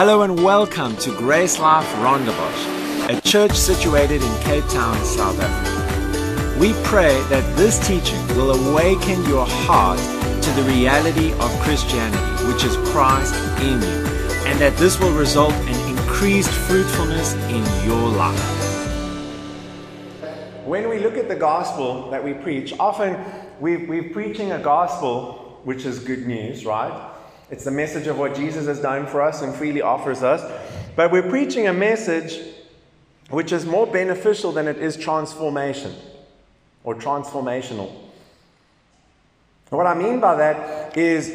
Hello and welcome to Grace Life Rondebosch, a church situated in Cape Town, South Africa. We pray that this teaching will awaken your heart to the reality of Christianity, which is Christ in you, and that this will result in increased fruitfulness in your life. When we look at the gospel that we preach, often we're preaching a gospel which is good news, right? It's the message of what Jesus has done for us and freely offers us. But we're preaching a message which is more beneficial than it is transformational. What I mean by that is,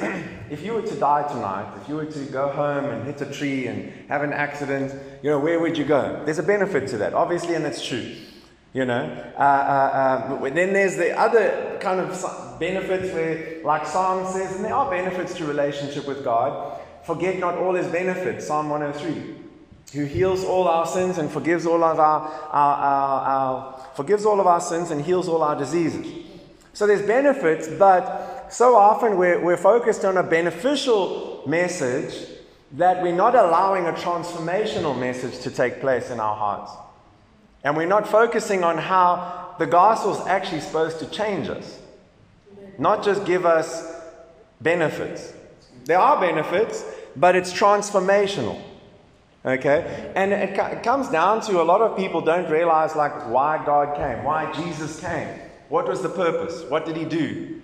if you were to die tonight, if you were to go home and hit a tree and have an accident, where would you go? There's a benefit to that, obviously, and that's true. Then there's the other kind of benefits where, like Psalm says, and there are benefits to relationship with God. Forget not all his benefits, Psalm 103. Who heals all our sins and forgives all of our sins and heals all our diseases. So there's benefits, but so often we're focused on a beneficial message that we're not allowing a transformational message to take place in our hearts. And we're not focusing on how the gospel is actually supposed to change us. Not just give us benefits. There are benefits, but it's transformational. Okay? And it comes down to, a lot of people don't realize why God came, why Jesus came. What was the purpose? What did he do?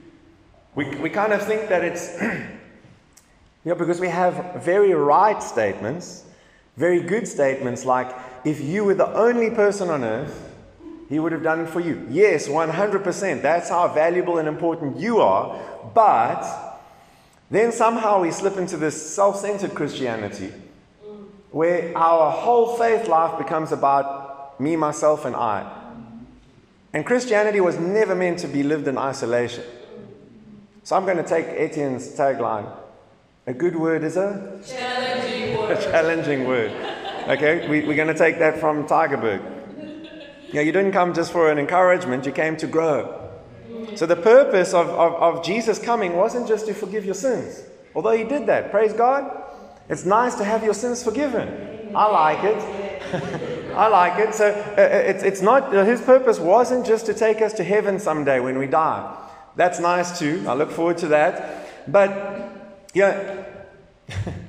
We kind of think that it's... because we have very right statements, very good statements like, if you were the only person on earth, he would have done it for you. Yes, 100%. That's how valuable and important you are. But then somehow we slip into this self-centered Christianity where our whole faith life becomes about me, myself, and I. And Christianity was never meant to be lived in isolation. So I'm going to take Etienne's tagline. A good word is a challenging word. A challenging word. Okay, we're going to take that from Tigerberg. You didn't come just for an encouragement, you came to grow. So the purpose of Jesus coming wasn't just to forgive your sins. Although he did that, praise God. It's nice to have your sins forgiven. I like it. I like it. So it's not, his purpose wasn't just to take us to heaven someday when we die. That's nice too. I look forward to that. But,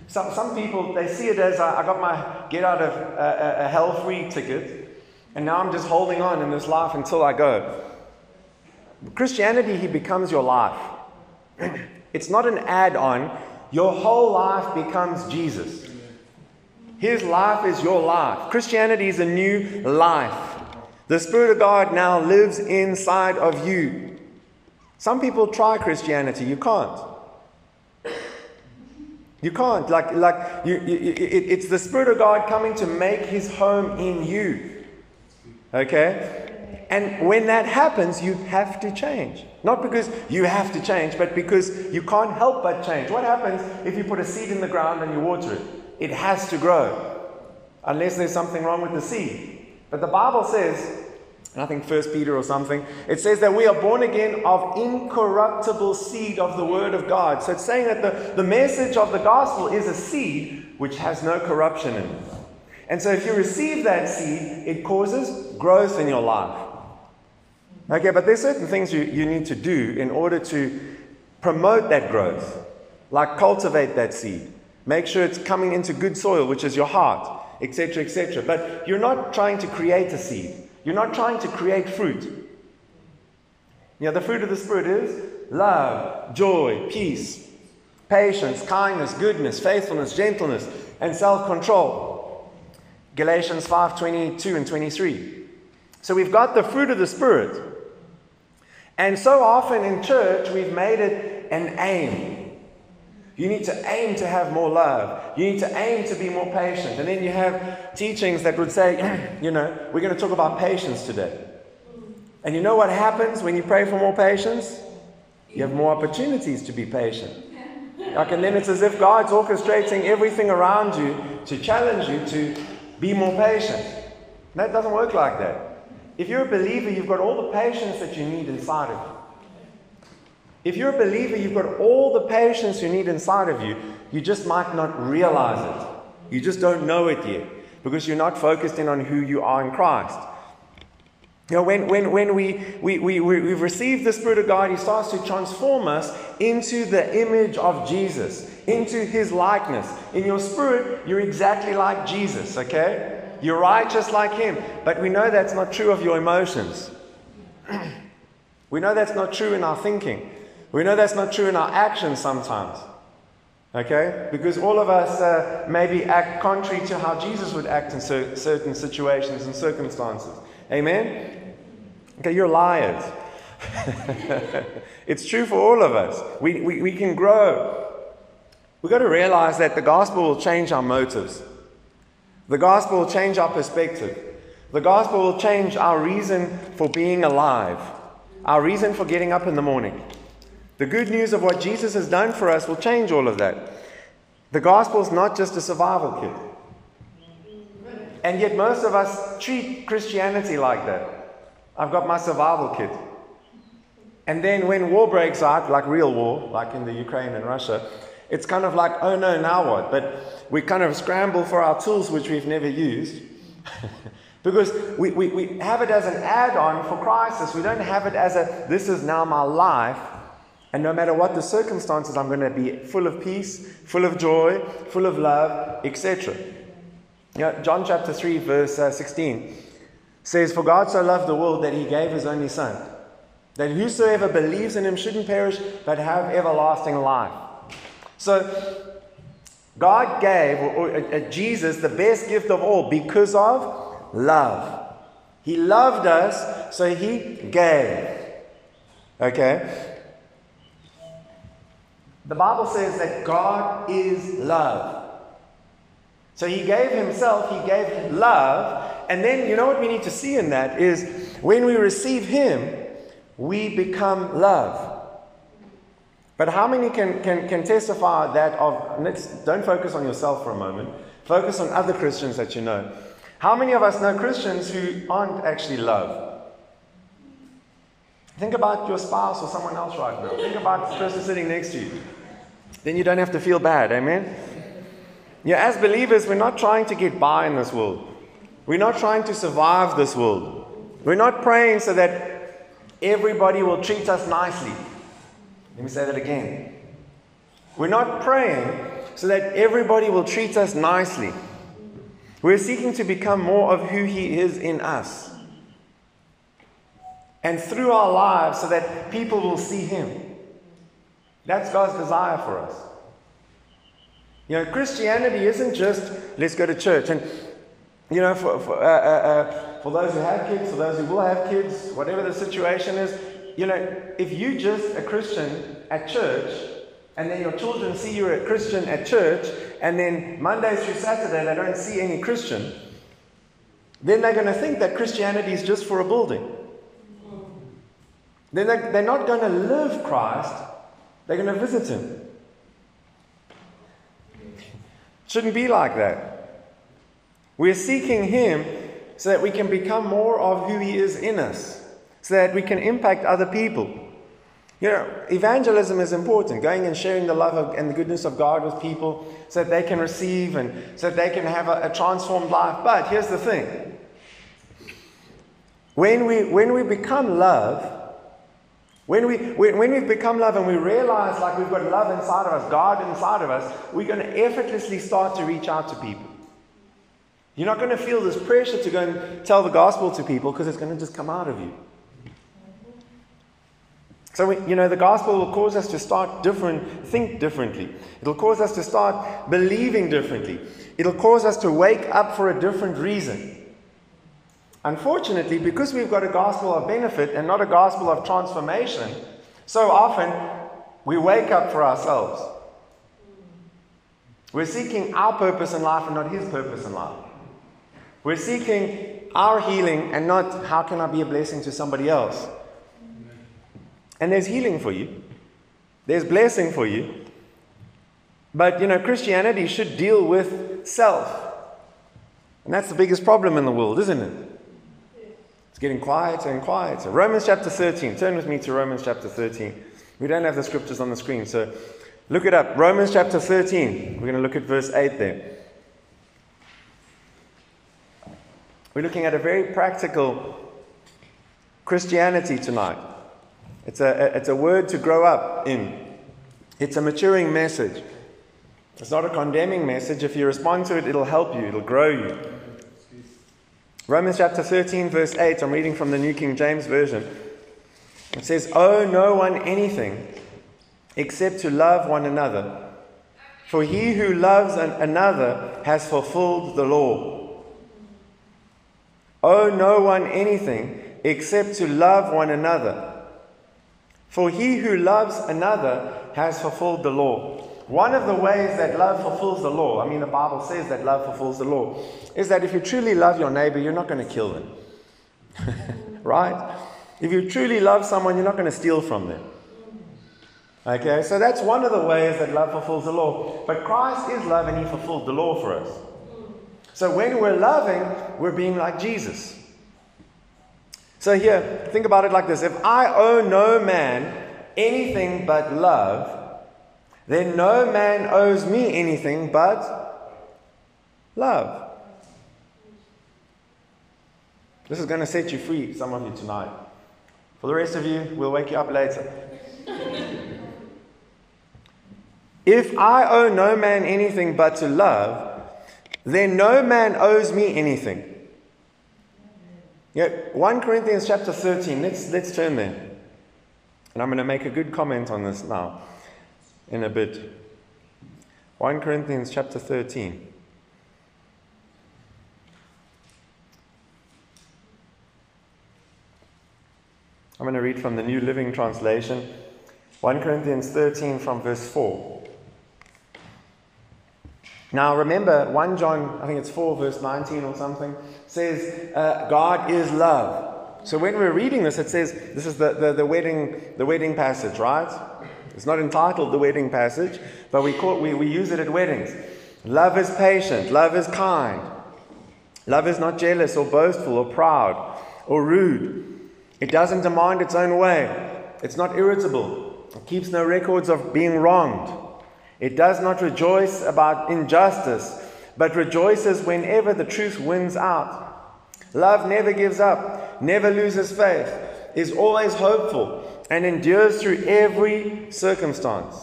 Some people, they see it as, I got my get out of a hell-free ticket, and now I'm just holding on in this life until I go. Christianity, he becomes your life. It's not an add-on. Your whole life becomes Jesus. His life is your life. Christianity is a new life. The Spirit of God now lives inside of you. Some people try Christianity. You can't. You can't. It's the Spirit of God coming to make his home in you. Okay? And when that happens, you have to change. Not because you have to change, but because you can't help but change. What happens if you put a seed in the ground and you water it? It has to grow. Unless there's something wrong with the seed. But the Bible says, and I think 1 Peter or something, it says that we are born again of incorruptible seed of the Word of God. So it's saying that the message of the gospel is a seed which has no corruption in it. And so if you receive that seed, it causes growth in your life. Okay, but there's certain things you need to do in order to promote that growth. Like cultivate that seed. Make sure it's coming into good soil, which is your heart, etc., etc. But you're not trying to create a seed. You're not trying to create fruit. The fruit of the Spirit is love, joy, peace, patience, kindness, goodness, faithfulness, gentleness, and self-control. Galatians 5, 22 and 23. So we've got the fruit of the Spirit. And so often in church, we've made it an aim. You need to aim to have more love. You need to aim to be more patient. And then you have teachings that would say, we're going to talk about patience today. And you know what happens when you pray for more patience? You have more opportunities to be patient. And then it's as if God's orchestrating everything around you to challenge you to be more patient. No, it doesn't work like that. If you're a believer, you've got all the patience that you need inside of you. If you're a believer, you've got all the patience you need inside of you. You just might not realize it. You just don't know it yet because you're not focused in on who you are in Christ. You know, when we've received the Spirit of God, He starts to transform us into the image of Jesus, into His likeness. In your spirit, you're exactly like Jesus, okay? You're righteous like Him. But we know that's not true of your emotions. We know that's not true in our thinking. We know that's not true in our actions sometimes. Okay? Because all of us maybe act contrary to how Jesus would act in certain situations and circumstances. Amen? Okay, you're liars. It's true for all of us. We can grow. We've got to realize that the gospel will change our motives. The gospel will change our perspective. The gospel will change our reason for being alive. Our reason for getting up in the morning. The good news of what Jesus has done for us will change all of that. The gospel is not just a survival kit. And yet most of us treat Christianity like that. I've got my survival kit. And then when war breaks out, like real war, like in the Ukraine and Russia, it's kind of like, oh no, now what? But we kind of scramble for our tools which we've never used. Because we have it as an add-on for crisis. We don't have it as a, this is now my life. And no matter what the circumstances, I'm going to be full of peace, full of joy, full of love, etc. You know, John chapter 3 verse 16 says, "For God so loved the world that He gave His only Son, that whosoever believes in Him shouldn't perish, but have everlasting life." So God gave Jesus the best gift of all because of love. He loved us, so He gave. Okay? The Bible says that God is love. So He gave Himself, He gave love. And then you know what we need to see in that is when we receive Him, we become love. But how many can testify that of, and let's don't focus on yourself for a moment, focus on other Christians that you know. How many of us know Christians who aren't actually loved? Think about your spouse or someone else right now. Think about this person sitting next to you. Then you don't have to feel bad, amen? Yeah, as believers, we're not trying to get by in this world. We're not trying to survive this world. We're not praying so that everybody will treat us nicely. Let me say that again. We're not praying so that everybody will treat us nicely. We're seeking to become more of who He is in us. And through our lives so that people will see Him. That's God's desire for us. You know, Christianity isn't just, let's go to church. And, you know, for those who have kids, for those who will have kids, whatever the situation is, you know, if you're just a Christian at church, and then your children see you're a Christian at church, and then Monday through Saturday they don't see any Christian, then they're going to think that Christianity is just for a building. Then they're not going to live Christ. They're going to visit Him. Shouldn't be like that. We're seeking Him so that we can become more of who He is in us, so that we can impact other people. You know, evangelism is important, going and sharing the love and the goodness of God with people so that they can receive and so that they can have a transformed life. But here's the thing. When we become love, When we've become love and we realize like we've got love inside of us, God inside of us, we're going to effortlessly start to reach out to people. You're not going to feel this pressure to go and tell the gospel to people because it's going to just come out of you. So, you know, the gospel will cause us to think differently. It'll cause us to start believing differently. It'll cause us to wake up for a different reason. Unfortunately, because we've got a gospel of benefit and not a gospel of transformation, so often we wake up for ourselves. We're seeking our purpose in life and not His purpose in life. We're seeking our healing and not how can I be a blessing to somebody else. And there's healing for you. There's blessing for you. But, you know, Christianity should deal with self. And that's the biggest problem in the world, isn't it? Getting quieter and quieter. Romans chapter 13. Turn with me to Romans chapter 13. We don't have the scriptures on the screen, so look it up. Romans chapter 13. We're going to look at verse 8 there. We're looking at a very practical Christianity tonight. It's a word to grow up in. It's a maturing message. It's not a condemning message. If you respond to it, it'll help you. It'll grow you. Romans chapter 13, verse 8. I'm reading from the New King James Version. It says, "Owe no one anything except to love one another. For he who loves another has fulfilled the law." Owe no one anything except to love one another. For he who loves another has fulfilled the law. One of the ways that love fulfills the law, I mean the Bible says that love fulfills the law, is that if you truly love your neighbor, you're not going to kill them. Right? If you truly love someone, you're not going to steal from them. Okay, so that's one of the ways that love fulfills the law. But Christ is love and he fulfilled the law for us. So when we're loving, we're being like Jesus. So here, think about it like this. If I owe no man anything but love, then no man owes me anything but love. This is going to set you free, some of you tonight. For the rest of you, we'll wake you up later. If I owe no man anything but to love, then no man owes me anything. Yeah, 1 Corinthians chapter 13, let's turn there. And I'm going to make a good comment on this now, in a bit. 1 Corinthians chapter 13. I'm going to read from the New Living Translation. 1 Corinthians 13 from verse 4. Now remember, 1 John, I think it's 4 verse 19 or something, says God is love. So when we're reading this, it says, this is the wedding passage, right? It's not entitled the wedding passage, but we use it at weddings. Love is patient. Love is kind. Love is not jealous or boastful or proud or rude. It doesn't demand its own way. It's not irritable. It keeps no records of being wronged. It does not rejoice about injustice, but rejoices whenever the truth wins out. Love never gives up, never loses faith, is always hopeful, and endures through every circumstance.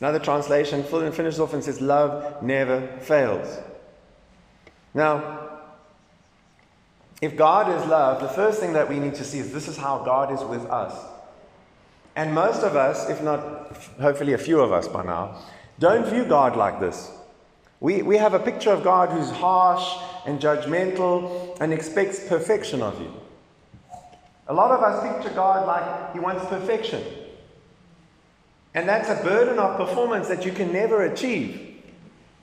Another translation finishes off and says, love never fails. Now, if God is love, the first thing that we need to see is this is how God is with us. And most of us, if not hopefully a few of us by now, don't view God like this. We have a picture of God who's harsh and judgmental and expects perfection of you. A lot of us picture God like he wants perfection. And that's a burden of performance that you can never achieve.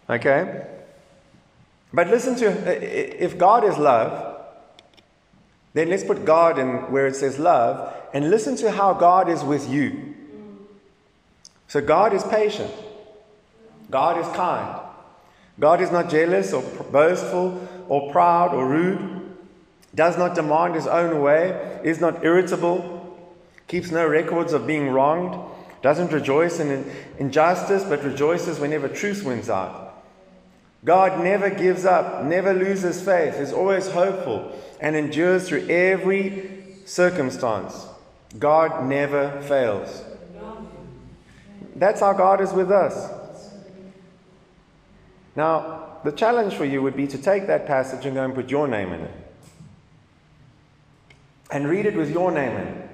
Okay? But listen to, if God is love, then let's put God in where it says love, and listen to how God is with you. So God is patient. God is kind. God is not jealous or boastful or proud or rude. Does not demand his own way. Is not irritable. Keeps no records of being wronged. Doesn't rejoice in injustice, but rejoices whenever truth wins out. God never gives up, never loses faith, is always hopeful, and endures through every circumstance. God never fails. That's how God is with us. Now, the challenge for you would be to take that passage and go and put your name in it. And read it with your name in it.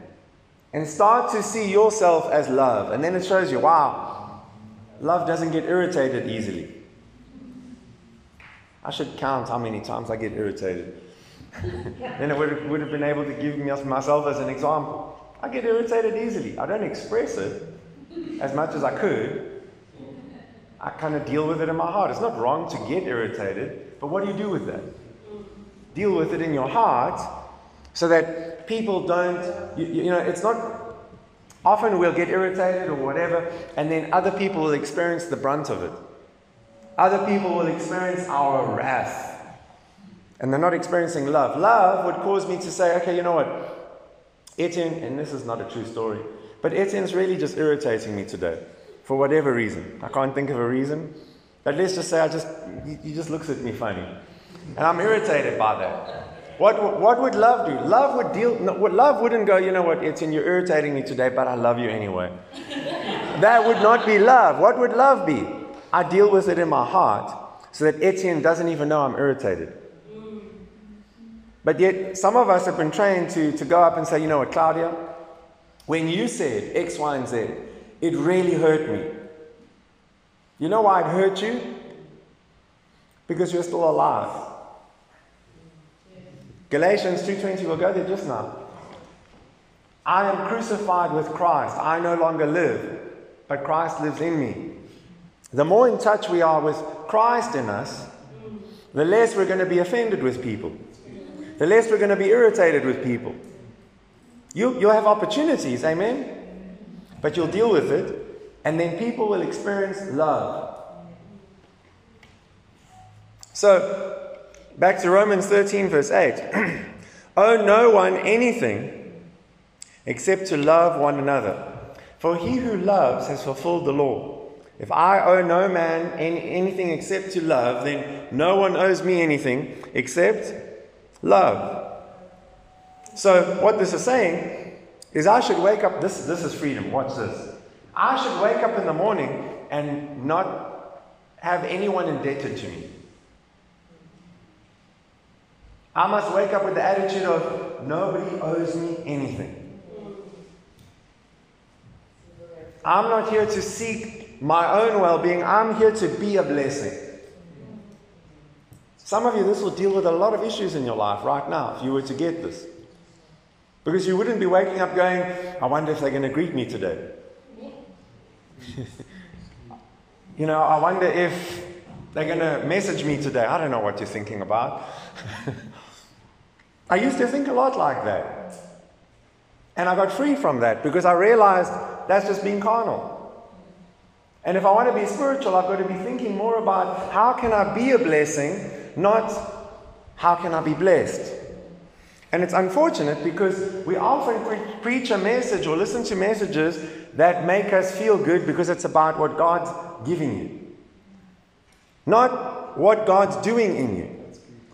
And start to see yourself as love. And then it shows you, wow, love doesn't get irritated easily. I should count how many times I get irritated. Then I would have been able to give myself as an example. I get irritated easily. I don't express it as much as I could. I kind of deal with it in my heart. It's not wrong to get irritated, but what do you do with that? Deal with it in your heart so that people don't, you know, it's not, often we'll get irritated or whatever, and then other people will experience the brunt of it. Other people will experience our wrath. And they're not experiencing love. Love would cause me to say, okay, you know what? Etienne, and this is not a true story, but Etienne's really just irritating me today for whatever reason. I can't think of a reason. But let's just say he just looks at me funny. And I'm irritated by that. What would love do? Love would love wouldn't go, you know what, Etienne, you're irritating me today, but I love you anyway. That would not be love. What would love be? I deal with it in my heart so that Etienne doesn't even know I'm irritated. But yet, some of us have been trained to go up and say, you know what, Claudia, when you said X, Y, and Z, it really hurt me. You know why it hurt you? Because you're still alive. Galatians 2:20, we'll go there just now. I am crucified with Christ. I no longer live, but Christ lives in me. The more in touch we are with Christ in us, the less we're going to be offended with people. The less we're going to be irritated with people. You'll have opportunities, amen? But you'll deal with it, and then people will experience love. So, back to Romans 13, verse 8. Owe no one anything except to love one another. For he who loves has fulfilled the law. If I owe no man anything except to love, then no one owes me anything except love. So what this is saying is I should wake up. This is freedom. Watch this. I should wake up in the morning and not have anyone indebted to me. I must wake up with the attitude of nobody owes me anything. I'm not here to seek my own well-being. I'm here to be a blessing. Some of you, this will deal with a lot of issues in your life right now if you were to get this. Because you wouldn't be waking up going, I wonder if they're going to greet me today. You know, I wonder if they're going to message me today. I don't know what you're thinking about. I used to think a lot like that. And I got free from that because I realized that's just being carnal. And if I want to be spiritual, I've got to be thinking more about how can I be a blessing, not how can I be blessed. And it's unfortunate because we often preach a message or listen to messages that make us feel good because it's about what God's giving you, not what God's doing in you.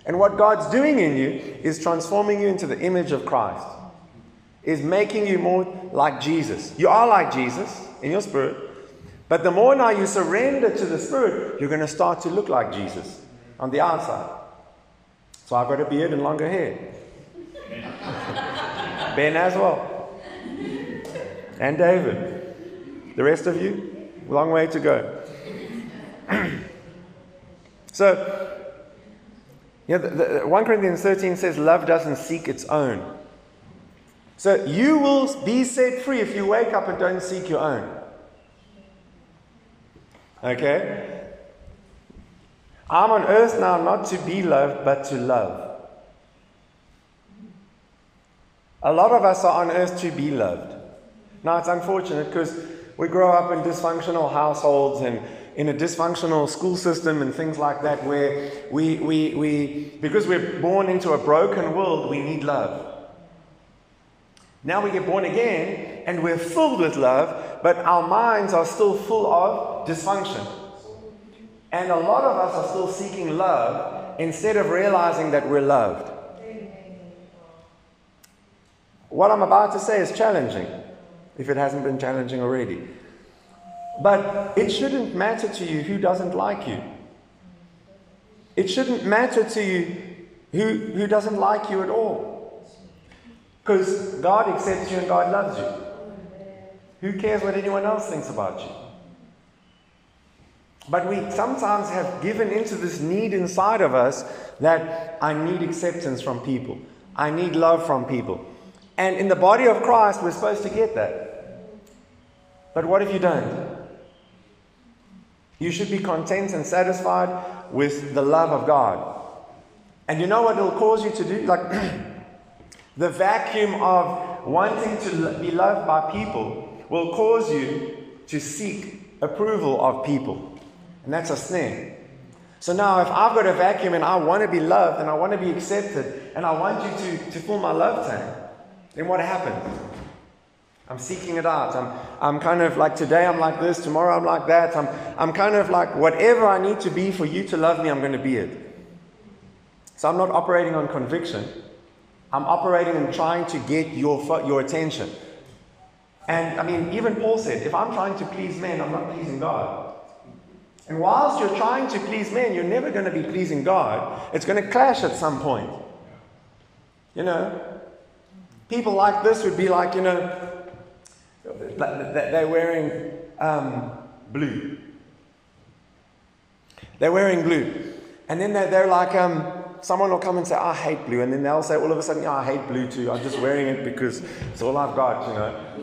And what God's doing in you is transforming you into the image of Christ, is making you more like Jesus. You are like Jesus in your spirit, but the more now you surrender to the Spirit, you're going to start to look like Jesus on the outside. So I've got a beard and longer hair. Ben as well. And David. The rest of you, long way to go. So, you know, 1 Corinthians 13 says love doesn't seek its own. So you will be set free if you wake up and don't seek your own. Okay? I'm on earth now not to be loved, but to love. A lot of us are on earth to be loved. Now, it's unfortunate because we grow up in dysfunctional households and in a dysfunctional school system and things like that, where we because we're born into a broken world, we need love. Now we get born again and we're filled with love, but our minds are still full of dysfunction. And a lot of us are still seeking love instead of realizing that we're loved. What I'm about to say is challenging, if it hasn't been challenging already. But it shouldn't matter to you who doesn't like you. It shouldn't matter to you who doesn't like you at all. Because God accepts you and God loves you. Who cares what anyone else thinks about you? But we sometimes have given into this need inside of us that I need acceptance from people. I need love from people. And in the body of Christ, we're supposed to get that. But what if you don't? You should be content and satisfied with the love of God. And you know what it'll cause you to do? Like the vacuum of wanting to be loved by people will cause you to seek approval of people. And that's a snare. So now if I've got a vacuum and I want to be loved and I want to be accepted and I want you to fill my love tank, then what happens? I'm seeking it out. I'm kind of like today I'm like this, tomorrow I'm like that. I'm kind of like whatever I need to be for you to love me, I'm going to be it. So I'm not operating on conviction. I'm operating and trying to get your attention. And I mean, even Paul said, if I'm trying to please men, I'm not pleasing God. And whilst you're trying to please men, you're never going to be pleasing God. It's going to clash at some point. You know, people like this would be like, you know, they're wearing blue. They're wearing blue. And then they're like, someone will come and say, I hate blue. And then they'll say all of a sudden, yeah, I hate blue too. I'm just wearing it because it's all I've got, you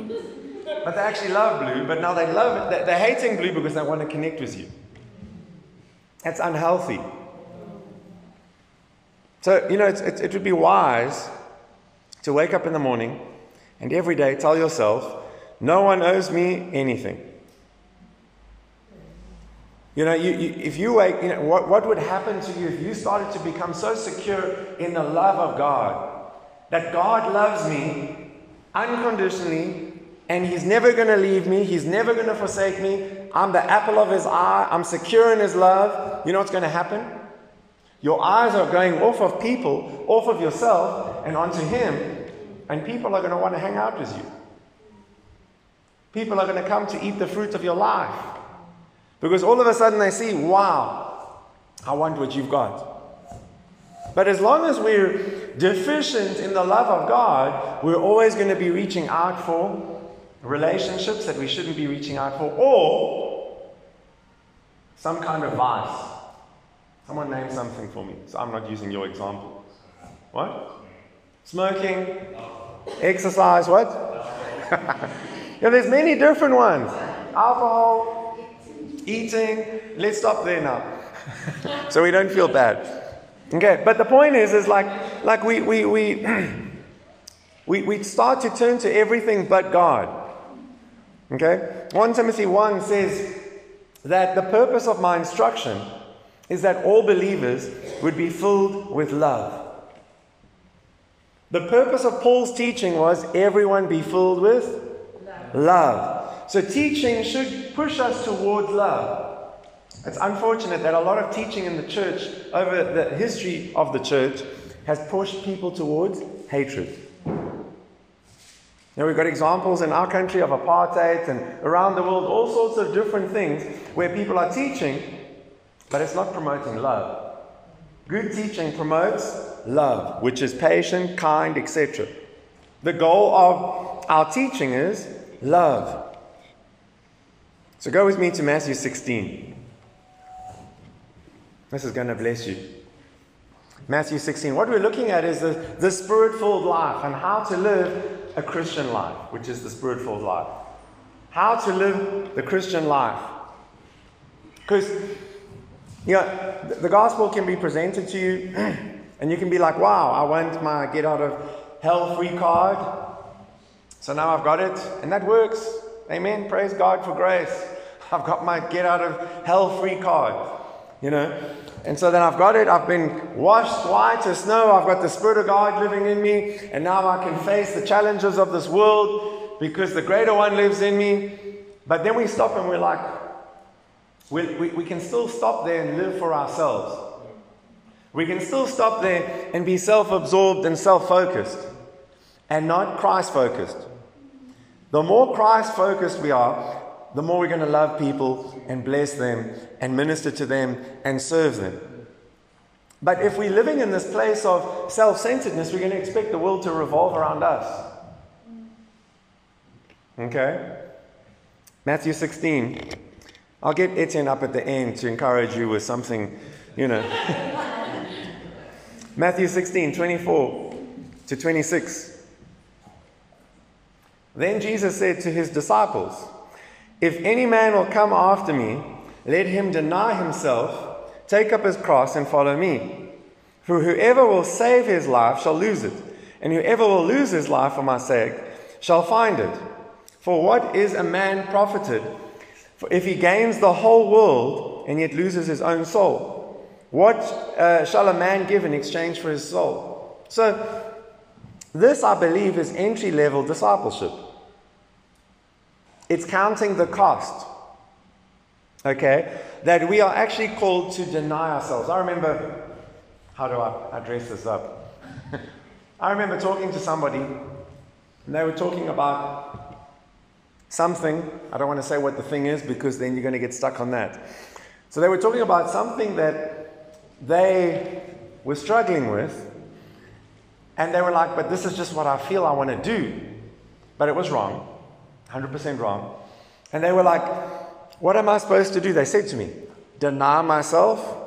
know. But they actually love blue, but now they love it. They're hating blue because they want to connect with you. That's unhealthy. So, you know, it would be wise to wake up in the morning and every day tell yourself, no one owes me anything. You know, if you wake, you know, what would happen to you if you started to become so secure in the love of God, that God loves me unconditionally, and He's never going to leave me, He's never going to forsake me, I'm the apple of His eye, I'm secure in His love, you know what's going to happen? Your eyes are going off of people, off of yourself, and onto Him, and people are going to want to hang out with you. People are going to come to eat the fruit of your life. Because all of a sudden they see, wow, I want what you've got. But as long as we're deficient in the love of God, we're always going to be reaching out for relationships that we shouldn't be reaching out for, or some kind of vice. Someone name something for me, so I'm not using your example. What? Smoking, exercise, what? You know, there's many different ones. Alcohol. Eating, let's stop there now. So we don't feel bad. Okay, but the point is like we start to turn to everything but God. Okay? 1 Timothy 1 says that the purpose of my instruction is that all believers would be filled with love. The purpose of Paul's teaching was everyone be filled with love. So teaching should push us towards love. It's unfortunate that a lot of teaching in the church over the history of the church has pushed people towards hatred. Now we've got examples in our country of apartheid and around the world, all sorts of different things where people are teaching, but it's not promoting love. Good teaching promotes love, which is patient, kind, etc. The goal of our teaching is love. So go with me to Matthew 16. This is going to bless you. Matthew 16. What we're looking at is the spirit-filled life and how to live a Christian life, which is the spirit-filled life. How to live the Christian life. Because, you know, the gospel can be presented to you and you can be like, wow, I want my get out of hell free card. So now I've got it and that works. Amen. Praise God for grace. I've got my get out of hell free card, you know. And so then I've got it. I've been washed white as snow. I've got the Spirit of God living in me. And now I can face the challenges of this world because the greater one lives in me. But then we stop and we're like, we can still stop there and live for ourselves. We can still stop there and be self-absorbed and self-focused and not Christ-focused. The more Christ-focused we are, the more we're going to love people and bless them and minister to them and serve them. But if we're living in this place of self-centeredness, we're going to expect the world to revolve around us. Okay? Matthew 16. I'll get Etienne up at the end to encourage you with something, you know. Matthew 16, 24 to 26. Then Jesus said to his disciples, if any man will come after me, let him deny himself, take up his cross and follow me. For whoever will save his life shall lose it, and whoever will lose his life for my sake shall find it. For what is a man profited if he gains the whole world and yet loses his own soul? What shall a man give in exchange for his soul? So, this, I believe, is entry-level discipleship. It's counting the cost, okay, that we are actually called to deny ourselves. I remember How do I dress this up? I remember talking to somebody, and they were talking about something. I don't want to say what the thing is, because then you're going to get stuck on that. So they were talking about something that they were struggling with, and they were like, but this is just what I feel I want to do. But it was wrong, 100% wrong. And they were like, what am I supposed to do? They said to me, deny myself.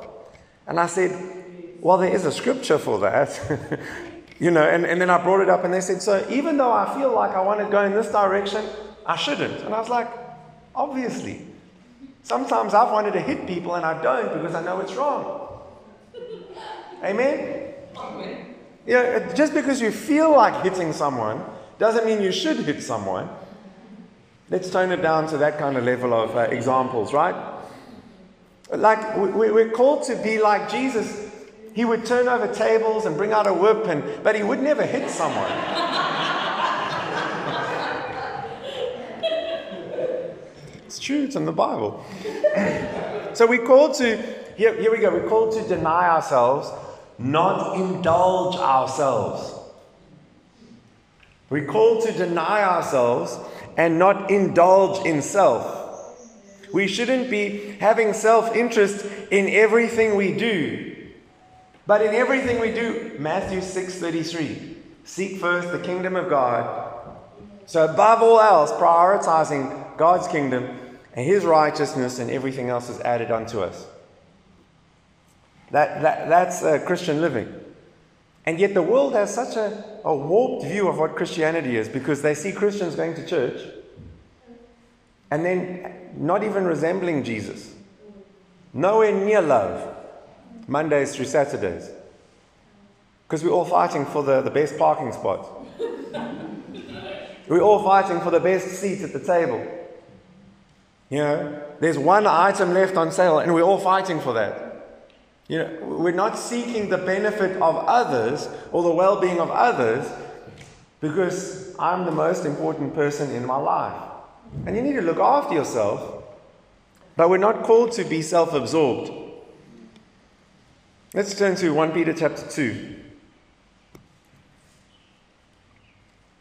And I said, well, there is a scripture for that. You know, and then I brought it up, and they said, so even though I feel like I want to go in this direction, I shouldn't. And I was like, obviously. Sometimes I've wanted to hit people, and I don't, because I know it's wrong. Amen? Amen. Yeah, just because you feel like hitting someone doesn't mean you should hit someone. Let's tone it down to that kind of level of examples, right? Like, we're called to be like Jesus. He would turn over tables and bring out a whip, but he would never hit someone. It's true, it's in the Bible. So we're called to, here we go, we're called to deny ourselves, not indulge ourselves. We're called to deny ourselves and not indulge in self. We shouldn't be having self-interest in everything we do. But in everything we do, Matthew 6:33, seek first the kingdom of God. So above all else, prioritizing God's kingdom and his righteousness, and everything else is added unto us. That's Christian living. And yet the world has such a warped view of what Christianity is, because they see Christians going to church and then not even resembling Jesus. Nowhere near love, Mondays through Saturdays. Because we're all fighting for the best parking spot. We're all fighting for the best seat at the table. You know, there's one item left on sale, and we're all fighting for that. You know, we're not seeking the benefit of others or the well-being of others, because I'm the most important person in my life. And you need to look after yourself, but we're not called to be self-absorbed. Let's turn to 1 Peter chapter 2.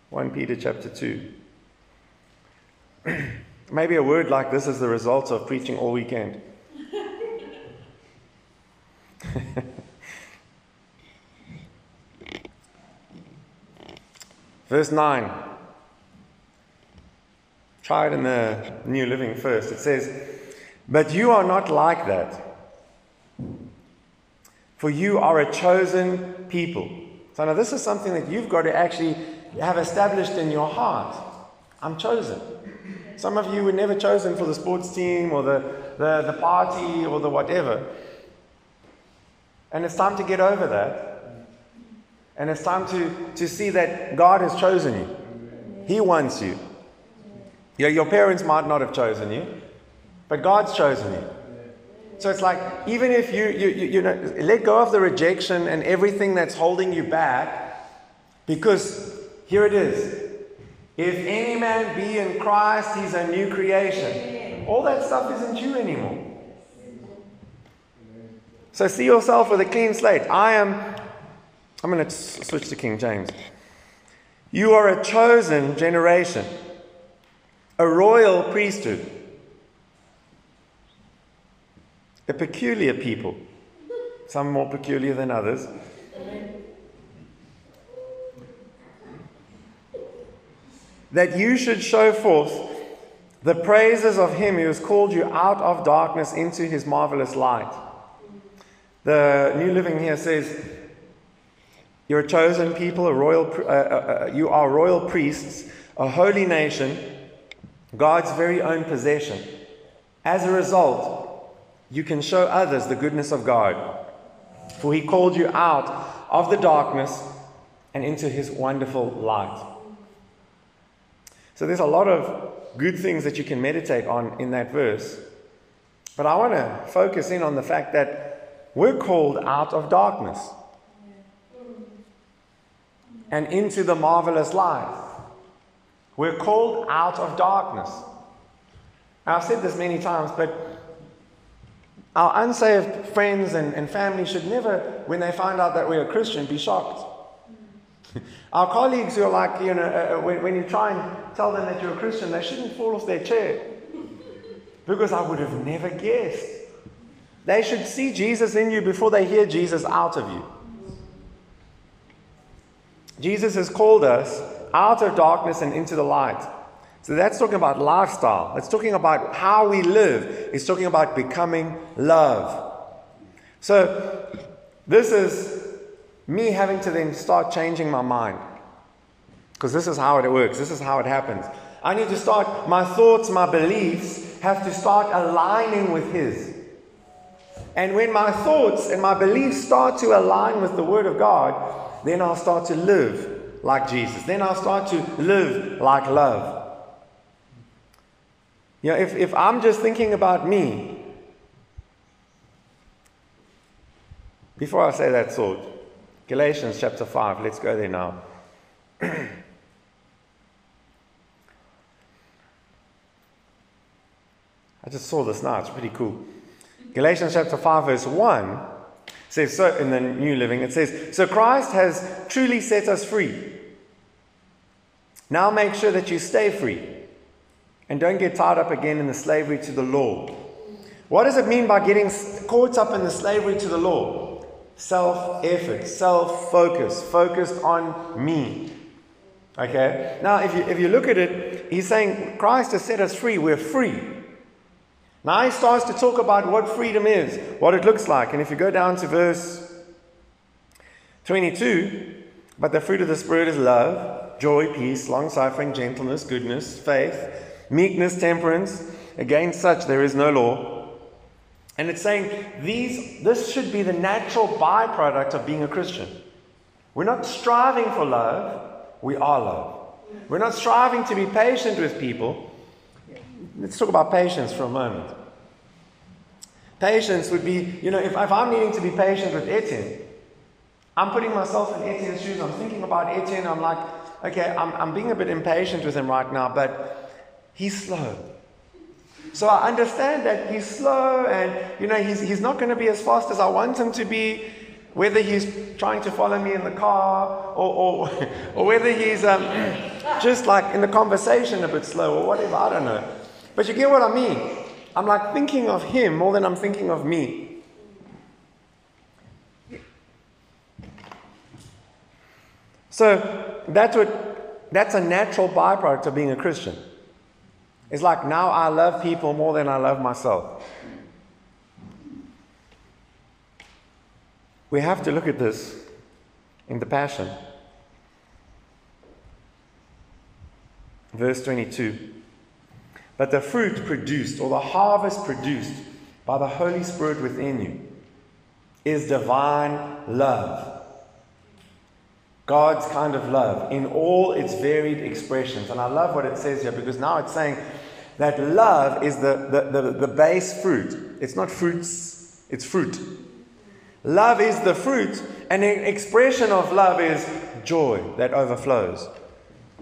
1 Peter chapter 2. Maybe a word like this is the result of preaching all weekend. 9. Try it in the New Living first. It says, but you are not like that, for you are a chosen people. So now this is something that you've got to actually have established in your heart. I'm chosen. Some of you were never chosen for the sports team or the party or the whatever. And it's time to get over that. And it's time to see that God has chosen you. He wants you. Your parents might not have chosen you, but God's chosen you. So it's like, even if you let go of the rejection and everything that's holding you back, because here it is. If any man be in Christ, he's a new creation. All that stuff isn't you anymore. So see yourself with a clean slate. I'm going to switch to King James. You are a chosen generation, a royal priesthood, a peculiar people, some more peculiar than others. That you should show forth the praises of him who has called you out of darkness into his marvelous light. The New Living here says, you're a chosen people, you are royal priests, a holy nation, God's very own possession. As a result, you can show others the goodness of God, for he called you out of the darkness and into his wonderful light. So there's a lot of good things that you can meditate on in that verse, but I want to focus in on the fact that we're called out of darkness and into the marvelous light. We're called out of darkness. Now, I've said this many times, but Our unsaved friends and family should never, when they find out that we're a Christian, be shocked. Our colleagues who are like, you know, when you try and tell them that you're a Christian, they shouldn't fall off their chair. Because I would have never guessed. They should see Jesus in you before they hear Jesus out of you. Jesus has called us out of darkness and into the light. So that's talking about lifestyle. It's talking about how we live. It's talking about becoming love. So this is me having to then start changing my mind. Because this is how it works. This is how it happens. I need to start, my thoughts, my beliefs have to start aligning with His. And when my thoughts and my beliefs start to align with the Word of God, then I'll start to live like Jesus. Then I'll start to live like love. You know, if I'm just thinking about me, before I say that thought, Galatians chapter 5, let's go there now. I just saw this now, it's pretty cool. Galatians chapter 5 verse 1. Says so in the New Living, it says, so Christ has truly set us free. Now make sure that you stay free and don't get tied up again in the slavery to the law. What does it mean by getting caught up in the slavery to the law? Self-effort, self-focus, focused on me. Okay? Now if you look at it, he's saying Christ has set us free, we're free. Now he starts to talk about what freedom is, what it looks like. And if you go down to verse 22, but the fruit of the Spirit is love, joy, peace, long-suffering, gentleness, goodness, faith, meekness, temperance. Against such there is no law. And it's saying this should be the natural byproduct of being a Christian. We're not striving for love, we are love. We're not striving to be patient with people. Let's talk about patience for a moment. Patience would be, you know, if I'm needing to be patient with Etienne, I'm putting myself in Etienne's shoes, I'm thinking about Etienne, I'm like, okay, I'm being a bit impatient with him right now, but he's slow. So I understand that he's slow and, you know, he's not going to be as fast as I want him to be, whether he's trying to follow me in the car or whether he's just like in the conversation a bit slow or whatever, I don't know. But you get what I mean. I'm like thinking of him more than I'm thinking of me. So that's a natural byproduct of being a Christian. It's like now I love people more than I love myself. We have to look at this in the Passion. Verse 22. But the fruit produced, or the harvest produced by the Holy Spirit within you, is divine love. God's kind of love in all its varied expressions. And I love what it says here, because now it's saying that love is the base fruit. It's not fruits, it's fruit. Love is the fruit, and an expression of love is joy that overflows.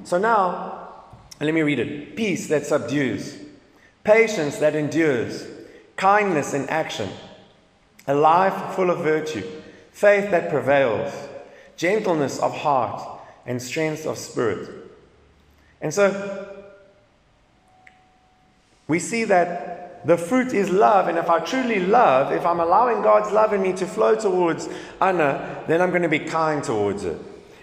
So now, let me read it. Peace that subdues, patience that endures, kindness in action, a life full of virtue, faith that prevails, gentleness of heart, and strength of spirit. And so, we see that the fruit is love, and if I truly love, if I'm allowing God's love in me to flow towards Anna, then I'm going to be kind towards her.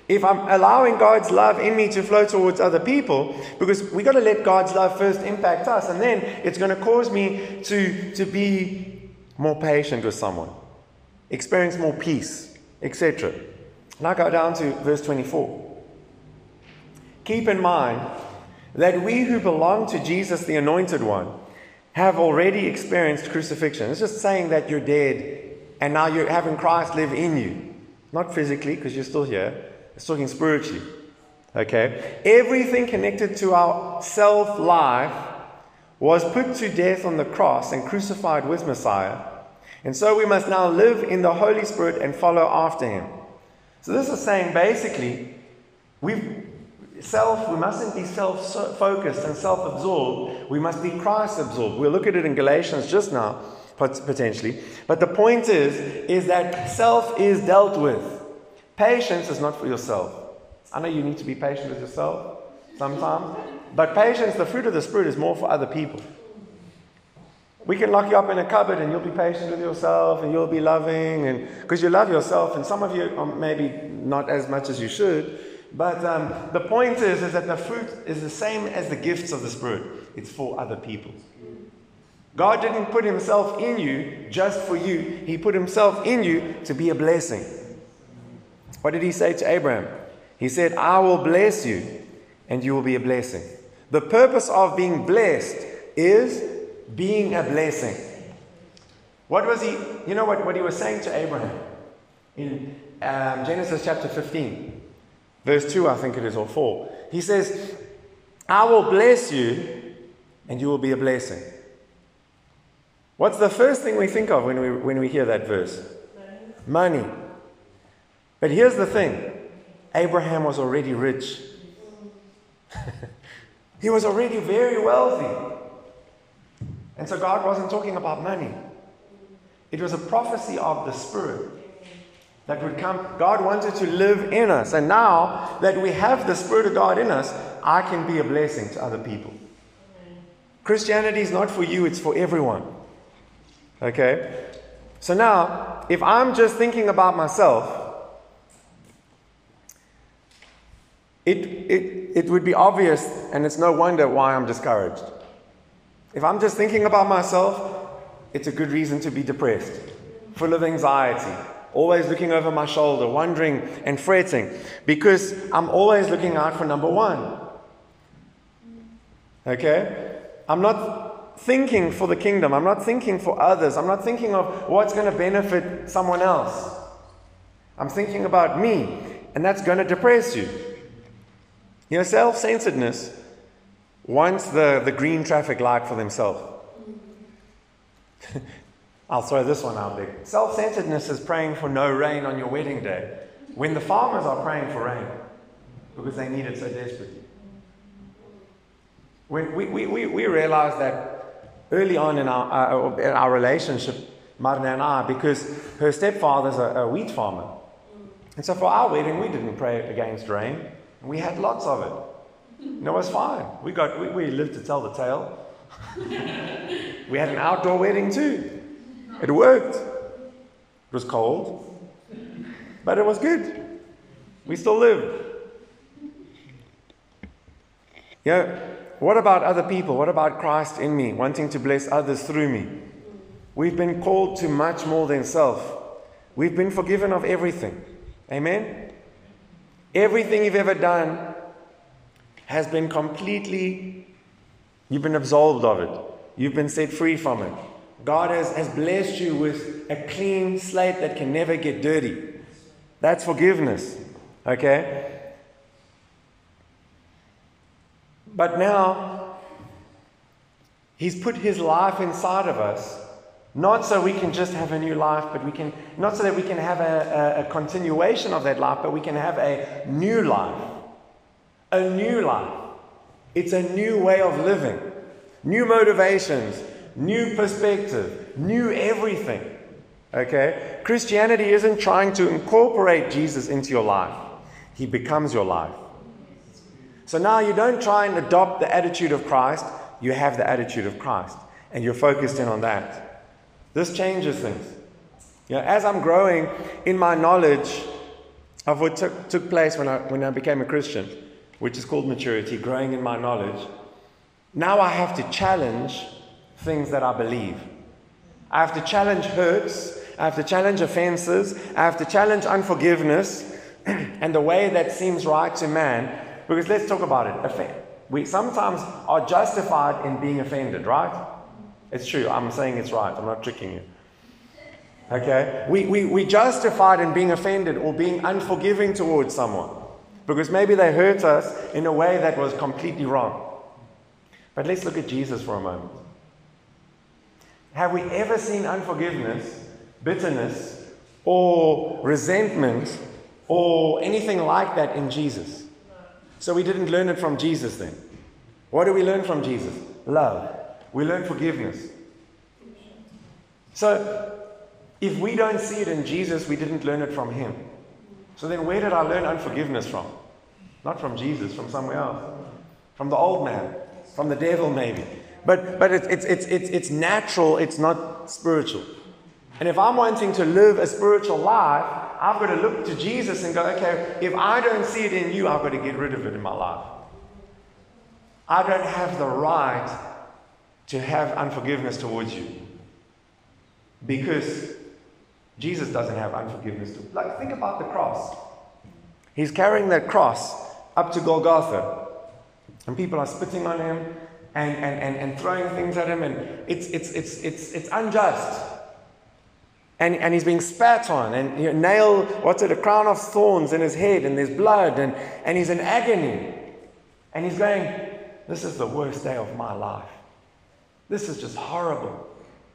If I'm allowing God's love in me to flow towards other people, because we've got to let God's love first impact us, and then it's going to cause me to be more patient with someone, experience more peace, etc. Now go down to verse 24. Keep in mind that we who belong to Jesus, the Anointed One, have already experienced crucifixion. It's just saying that you're dead, and now you're having Christ live in you. Not physically, because you're still here. It's talking spiritually, okay? Everything connected to our self-life was put to death on the cross and crucified with Messiah. And so we must now live in the Holy Spirit and follow after Him. So this is saying basically, we mustn't be self-focused and self-absorbed. We must be Christ-absorbed. We'll look at it in Galatians just now. potentially. But the point is that self is dealt with. Patience is not for yourself. I know you need to be patient with yourself sometimes. But patience, the fruit of the Spirit, is more for other people. We can lock you up in a cupboard and you'll be patient with yourself and you'll be loving, and because you love yourself, and some of you are maybe not as much as you should. But the point is that the fruit is the same as the gifts of the Spirit. It's for other people. God didn't put himself in you just for you. He put himself in you to be a blessing. What did he say to Abraham? He said, I will bless you and you will be a blessing. The purpose of being blessed is being a blessing. What was he, you know what he was saying to Abraham? In Genesis chapter 15, verse 2, I think it is, or 4. He says, I will bless you and you will be a blessing. What's the first thing we think of when we hear that verse? Money. But here's the thing. Abraham was already rich. He was already very wealthy. And so God wasn't talking about money. It was a prophecy of the Spirit that would come. God wanted to live in us. And now that we have the Spirit of God in us, I can be a blessing to other people. Christianity is not for you, it's for everyone. Okay? So now, if I'm just thinking about myself, it would be obvious, and it's no wonder why I'm discouraged. If I'm just thinking about myself, it's a good reason to be depressed, full of anxiety, always looking over my shoulder, wondering and fretting, because I'm always looking out for number one. Okay? I'm not thinking for the kingdom. I'm not thinking for others. I'm not thinking of what's going to benefit someone else. I'm thinking about me, and that's going to depress you. You know, self-centeredness wants the green traffic light for themselves. I'll throw this one out there. Self-centeredness is praying for no rain on your wedding day, when the farmers are praying for rain because they need it so desperately. When we realized that early on in our relationship, Marna and I, because her stepfather's a wheat farmer. And so for our wedding, we didn't pray against rain. We had lots of it. No, it was fine. We lived to tell the tale. We had an outdoor wedding too. It worked. It was cold, but it was good. We still lived. You know, what about other people? What about Christ in me, wanting to bless others through me? We've been called to much more than self. We've been forgiven of everything. Amen? Everything you've ever done has been completely, you've been absolved of it. You've been set free from it. God has blessed you with a clean slate that can never get dirty. That's forgiveness. Okay? But now, He's put His life inside of us, not so we can just have a new life, but we can, not so that we can have a continuation of that life, but we can have a new life. A new life. It's a new way of living. New motivations. New perspective. New everything. Okay? Christianity isn't trying to incorporate Jesus into your life. He becomes your life. So now you don't try and adopt the attitude of Christ. You have the attitude of Christ. And you're focused in on that. This changes things. You know, as I'm growing in my knowledge of what took place when I became a Christian, which is called maturity, growing in my knowledge. Now I have to challenge things that I believe. I have to challenge hurts. I have to challenge offenses. I have to challenge unforgiveness and the way that seems right to man. Because let's talk about it. We sometimes are justified in being offended, right? It's true. I'm saying it's right. I'm not tricking you. Okay? We're justified in being offended or being unforgiving towards someone. Because maybe they hurt us in a way that was completely wrong. But let's look at Jesus for a moment. Have we ever seen unforgiveness, bitterness, or resentment, or anything like that in Jesus? So we didn't learn it from Jesus then. What do we learn from Jesus? Love. We learn forgiveness. So if we don't see it in Jesus, we didn't learn it from him. So then where did I learn unforgiveness from? Not from Jesus, from somewhere else. From the old man, from the devil maybe. But it's natural, it's not spiritual. And if I'm wanting to live a spiritual life, I've got to look to Jesus and go, okay, if I don't see it in you, I've got to get rid of it in my life. I don't have the right to have unforgiveness towards you. Because Jesus doesn't have unforgiveness. Like, think about the cross. He's carrying that cross up to Golgotha. And people are spitting on him and throwing things at him. And it's unjust. And he's being spat on, and you nail, a crown of thorns in his head, and there's blood, and he's in agony. And he's going, this is the worst day of my life. This is just horrible.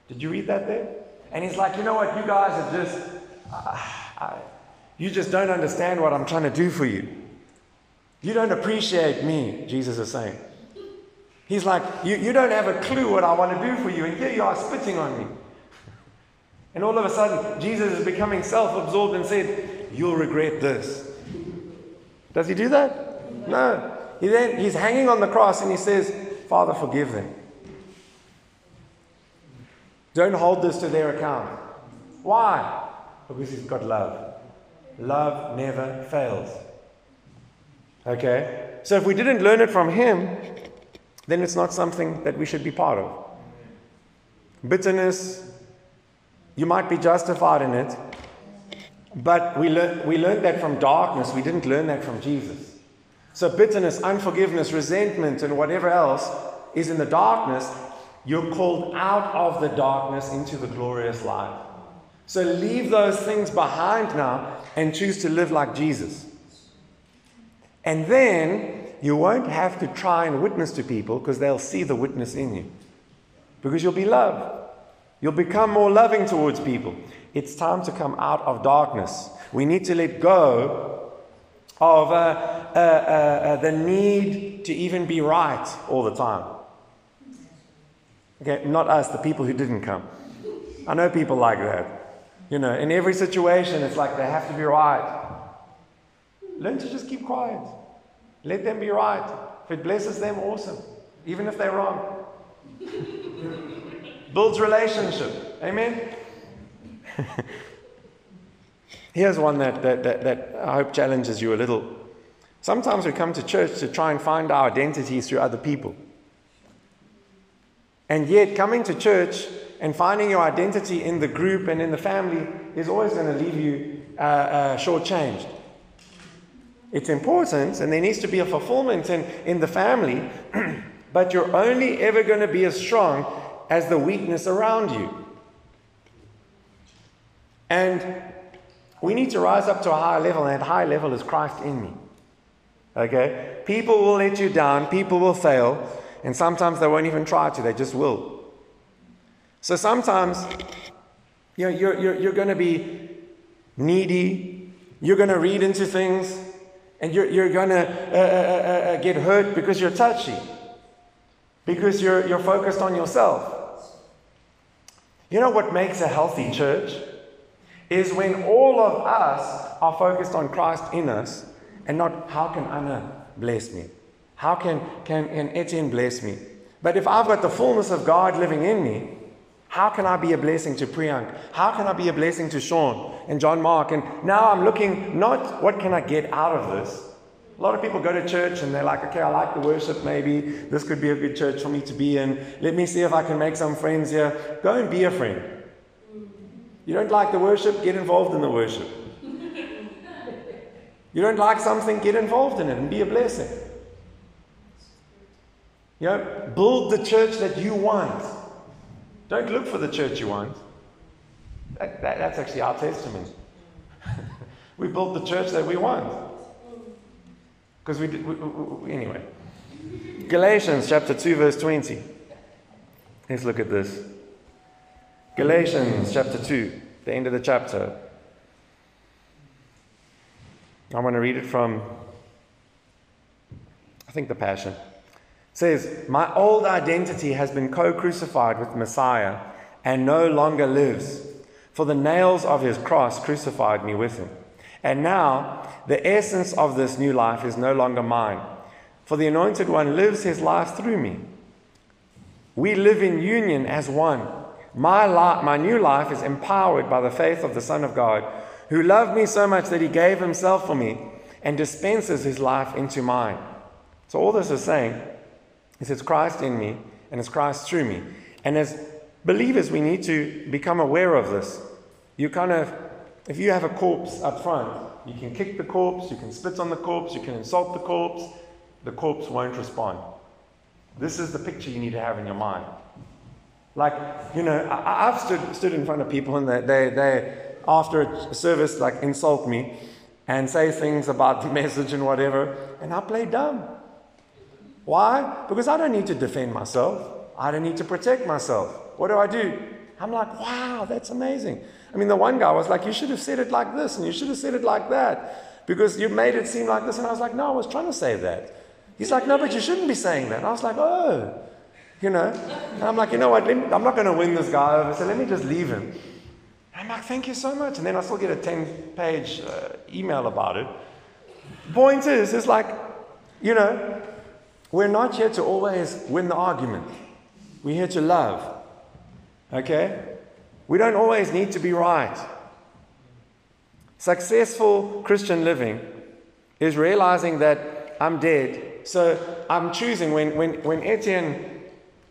Did you read that there? And he's like, you know what, you guys are just, you just don't understand what I'm trying to do for you. You don't appreciate me, Jesus is saying. He's like, you don't have a clue what I want to do for you, and here you are spitting on me. And all of a sudden, Jesus is becoming self-absorbed and said, you'll regret this. Does he do that? No. He's hanging on the cross and he says, Father, forgive them. Don't hold this to their account. Why? Because he's got love. Love never fails. Okay? So if we didn't learn it from him, then it's not something that we should be part of. Bitterness, you might be justified in it, but we learned that from darkness. We didn't learn that from Jesus. So bitterness, unforgiveness, resentment, and whatever else is in the darkness, you're called out of the darkness into the glorious light. So leave those things behind now and choose to live like Jesus. And then you won't have to try and witness to people because they'll see the witness in you. Because you'll be loved. You'll become more loving towards people. It's time to come out of darkness. We need to let go of the need to even be right all the time. Okay, not us, the people who didn't come. I know people like that. You know, in every situation, it's like they have to be right. Learn to just keep quiet. Let them be right. If it blesses them, awesome. Even if they're wrong. Builds relationship. Amen? Here's one that I hope challenges you a little. Sometimes we come to church to try and find our identities through other people. And yet coming to church and finding your identity in the group and in the family is always going to leave you shortchanged. It's important, and there needs to be a fulfillment in the family, but you're only ever going to be as strong as the weakness around you. And we need to rise up to a higher level, and that higher level is Christ in me. Okay? People will let you down, people will fail, and sometimes they won't even try to, they just will. So sometimes, you know, you're going to be needy, you're going to read into things, and you're going to get hurt because you're touchy. Because you're focused on yourself. You know what makes a healthy church? Is when all of us are focused on Christ in us and not how can Anna bless me? How can Etienne bless me? But if I've got the fullness of God living in me, how can I be a blessing to Priyank? How can I be a blessing to Sean and John Mark? And now I'm looking not what can I get out of this. A lot of people go to church and they're like, okay, I like the worship maybe. This could be a good church for me to be in. Let me see if I can make some friends here. Go and be a friend. You don't like the worship? Get involved in the worship. You don't like something? Get involved in it and be a blessing. You know, build the church that you want. Don't look for the church you want. That's actually our testimony. We built the church that we want. Because we anyway. Galatians chapter 2 verse 20. Let's look at this. Galatians chapter 2, the end of the chapter. I want to read it from, I think, the Passion. It says, my old identity has been co-crucified with Messiah, and no longer lives. For the nails of his cross crucified me with him. And now the essence of this new life is no longer mine. For the Anointed One lives his life through me. We live in union as one. My new life is empowered by the faith of the Son of God, who loved me so much that he gave himself for me and dispenses his life into mine. So all this is saying is it's Christ in me and it's Christ through me. And as believers, we need to become aware of this. You kind of, if you have a corpse up front, you can kick the corpse, you can spit on the corpse, you can insult the corpse won't respond. This is the picture you need to have in your mind. Like, you know, I've stood in front of people and they after a service, like, insult me and say things about the message and whatever, and I play dumb. Why? Because I don't need to defend myself. I don't need to protect myself. What do? I'm like, wow, that's amazing. I mean, the one guy was like, you should have said it like this and you should have said it like that because you made it seem like this. And I was like, no, I was trying to say that. He's like, no, but you shouldn't be saying that. And I was like, oh, you know. And I'm like, you know what, I'm not going to win this guy over, so let me just leave him. I'm like, thank you so much. And then I still get a 10-page email about it. The point is, it's like, you know, we're not here to always win the argument. We're here to love. Okay? We don't always need to be right. Successful Christian living is realizing that I'm dead. So I'm choosing when Etienne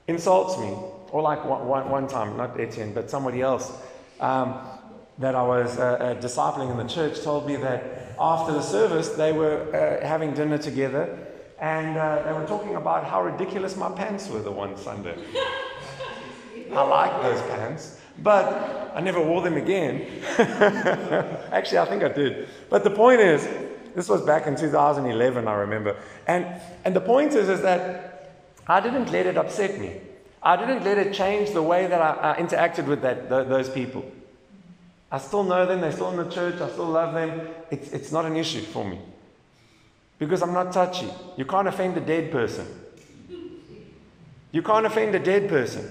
insults me, or like one time, not Etienne, but somebody else, that I was discipling in the church told me that after the service they were having dinner together and they were talking about how ridiculous my pants were the one Sunday. I like those pants, but I never wore them again. Actually, I think I did. But the point is, this was back in 2011, I remember. And the point is that I didn't let it upset me. I didn't let it change the way that I interacted with those people. I still know them. They're still in the church. I still love them. It's not an issue for me because I'm not touchy. You can't offend a dead person. You can't offend a dead person.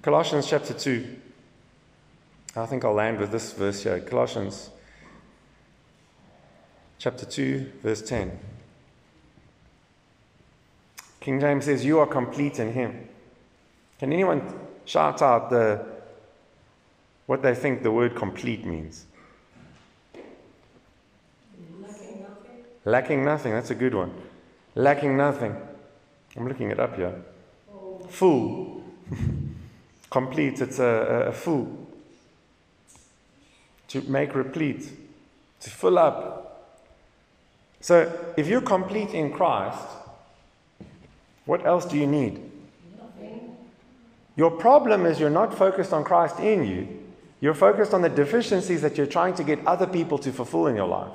Colossians chapter 2. I think I'll land with this verse here. Colossians chapter 2, verse 10. King James says, you are complete in him. Can anyone shout out what they think the word complete means? Lacking nothing. Lacking nothing. That's a good one. Lacking nothing. I'm looking it up here. Oh. Full. Complete. It's a full. To make replete. To fill up. So if you're complete in Christ, what else do you need? Nothing. Your problem is you're not focused on Christ in you. You're focused on the deficiencies that you're trying to get other people to fulfill in your life.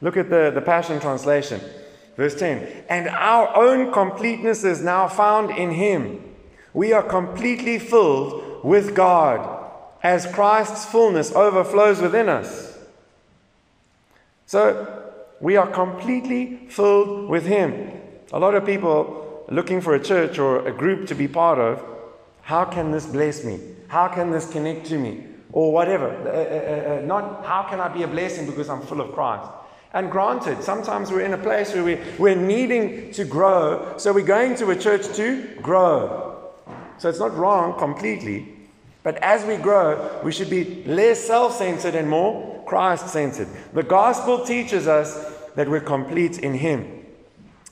Look at the Passion Translation, verse 10. And our own completeness is now found in him. We are completely filled with God as Christ's fullness overflows within us. So, we are completely filled with him. A lot of people looking for a church or a group to be part of. How can this bless me? How can this connect to me? Or whatever. Not how can I be a blessing because I'm full of Christ. And granted, sometimes we're in a place where we're needing to grow. So we're going to a church to grow. So it's not wrong completely. But as we grow, we should be less self-centered and more Christ-centered. The gospel teaches us that we're complete in him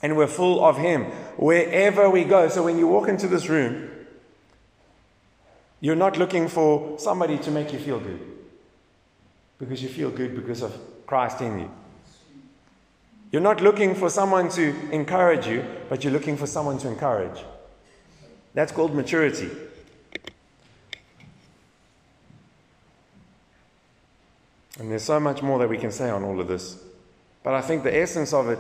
and we're full of him wherever we go. So when you walk into this room, you're not looking for somebody to make you feel good because you feel good because of Christ in you. You're not looking for someone to encourage you, but you're looking for someone to encourage. That's called maturity. And there's so much more that we can say on all of this. But I think the essence of it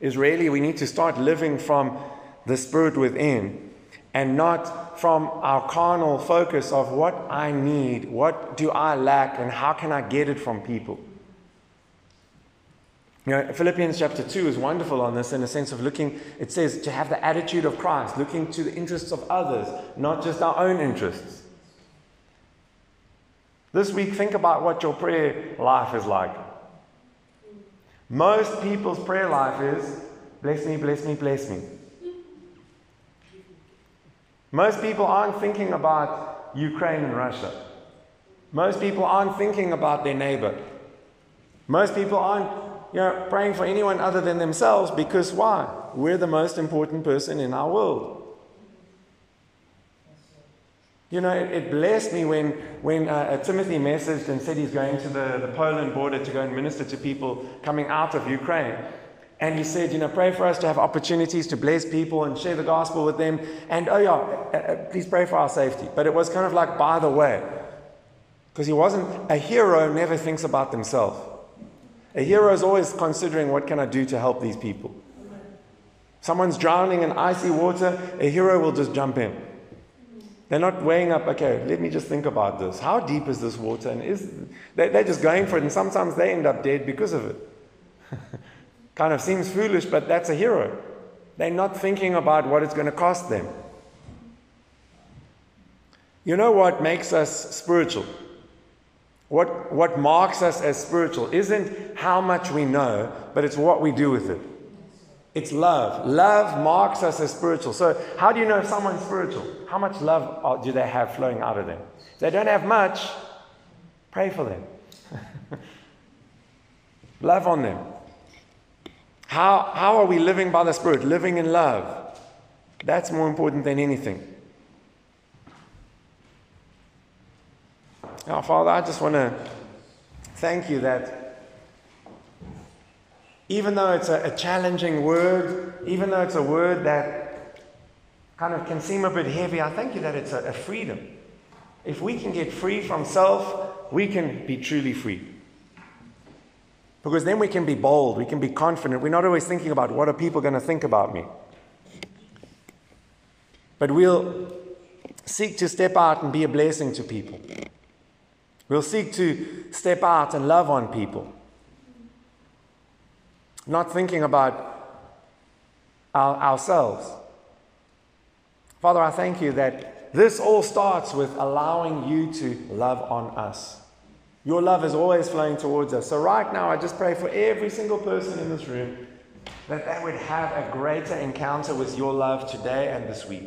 is really we need to start living from the Spirit within and not from our carnal focus of what I need, what do I lack, and how can I get it from people. You know, Philippians chapter 2 is wonderful on this in a sense of looking, it says, to have the attitude of Christ, looking to the interests of others, not just our own interests. This week, think about what your prayer life is like. Most people's prayer life is, bless me, bless me, bless me. Most people aren't thinking about Ukraine and Russia. Most people aren't thinking about their neighbor. Most people aren't praying for anyone other than themselves, because why? We're the most important person in our world. You know, it blessed me when Timothy messaged and said he's going to the Poland border to go and minister to people coming out of Ukraine. And he said, pray for us to have opportunities to bless people and share the gospel with them. And please pray for our safety. But it was kind of like, by the way, because he wasn't a hero, never thinks about themselves. A hero is always considering, what can I do to help these people? Someone's drowning in icy water, a hero will just jump in. They're not weighing up, okay, let me just think about this. How deep is this water? And they're just going for it, and sometimes they end up dead because of it. Kind of seems foolish, but that's a hero. They're not thinking about what it's going to cost them. You know what makes us spiritual? What marks us as spiritual isn't how much we know, but it's what we do with it. It's love. Love marks us as spiritual. So how do you know if someone's spiritual? How much love do they have flowing out of them? If they don't have much, pray for them. Love on them. How are we living by the Spirit? Living in love. That's more important than anything. Now, Father, I just want to thank you that even though it's a challenging word, even though it's a word that kind of can seem a bit heavy, I thank you that it's a freedom. If we can get free from self, we can be truly free. Because then we can be bold, we can be confident. We're not always thinking about, what are people going to think about me? But we'll seek to step out and be a blessing to people. We'll seek to step out and love on people. Not thinking about ourselves. Father, I thank you that this all starts with allowing you to love on us. Your love is always flowing towards us. So right now, I just pray for every single person in this room that they would have a greater encounter with your love today and this week.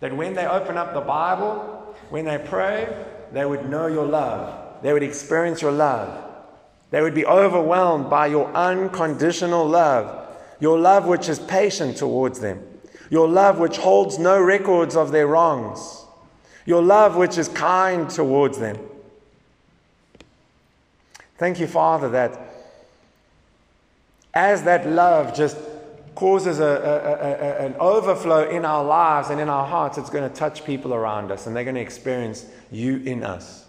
That when they open up the Bible, when they pray, they would know your love. They would experience your love. They would be overwhelmed by your unconditional love. Your love which is patient towards them. Your love which holds no records of their wrongs. Your love which is kind towards them. Thank you, Father, that as that love just causes an overflow in our lives and in our hearts, it's going to touch people around us, and they're going to experience you in us.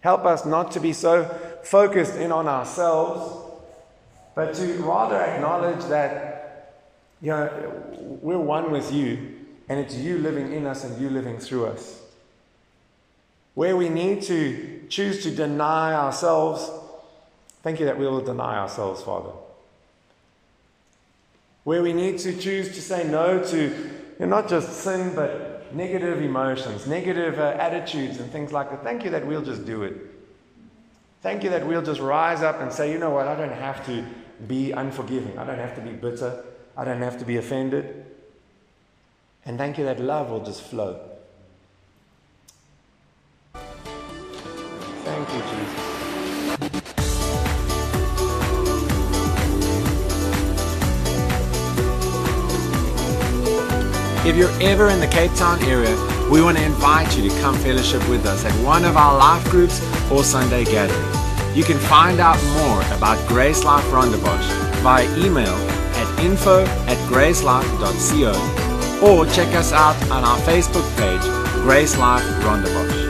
Help us not to be so focused in on ourselves, but to rather acknowledge that we're one with you, and it's you living in us and you living through us. Where we need to choose to deny ourselves, thank you that we will deny ourselves, Father. Where we need to choose to say no to not just sin, but negative emotions, negative attitudes and things like that. Thank you that we'll just do it. Thank you that we'll just rise up and say, you know what, I don't have to be unforgiving. I don't have to be bitter. I don't have to be offended. And thank you that love will just flow. Thank you, Jesus. If you're ever in the Cape Town area, we want to invite you to come fellowship with us at one of our life groups or Sunday gatherings. You can find out more about Grace Life Rondebosch via email at info@gracelife.co or check us out on our Facebook page, Grace Life Rondebosch.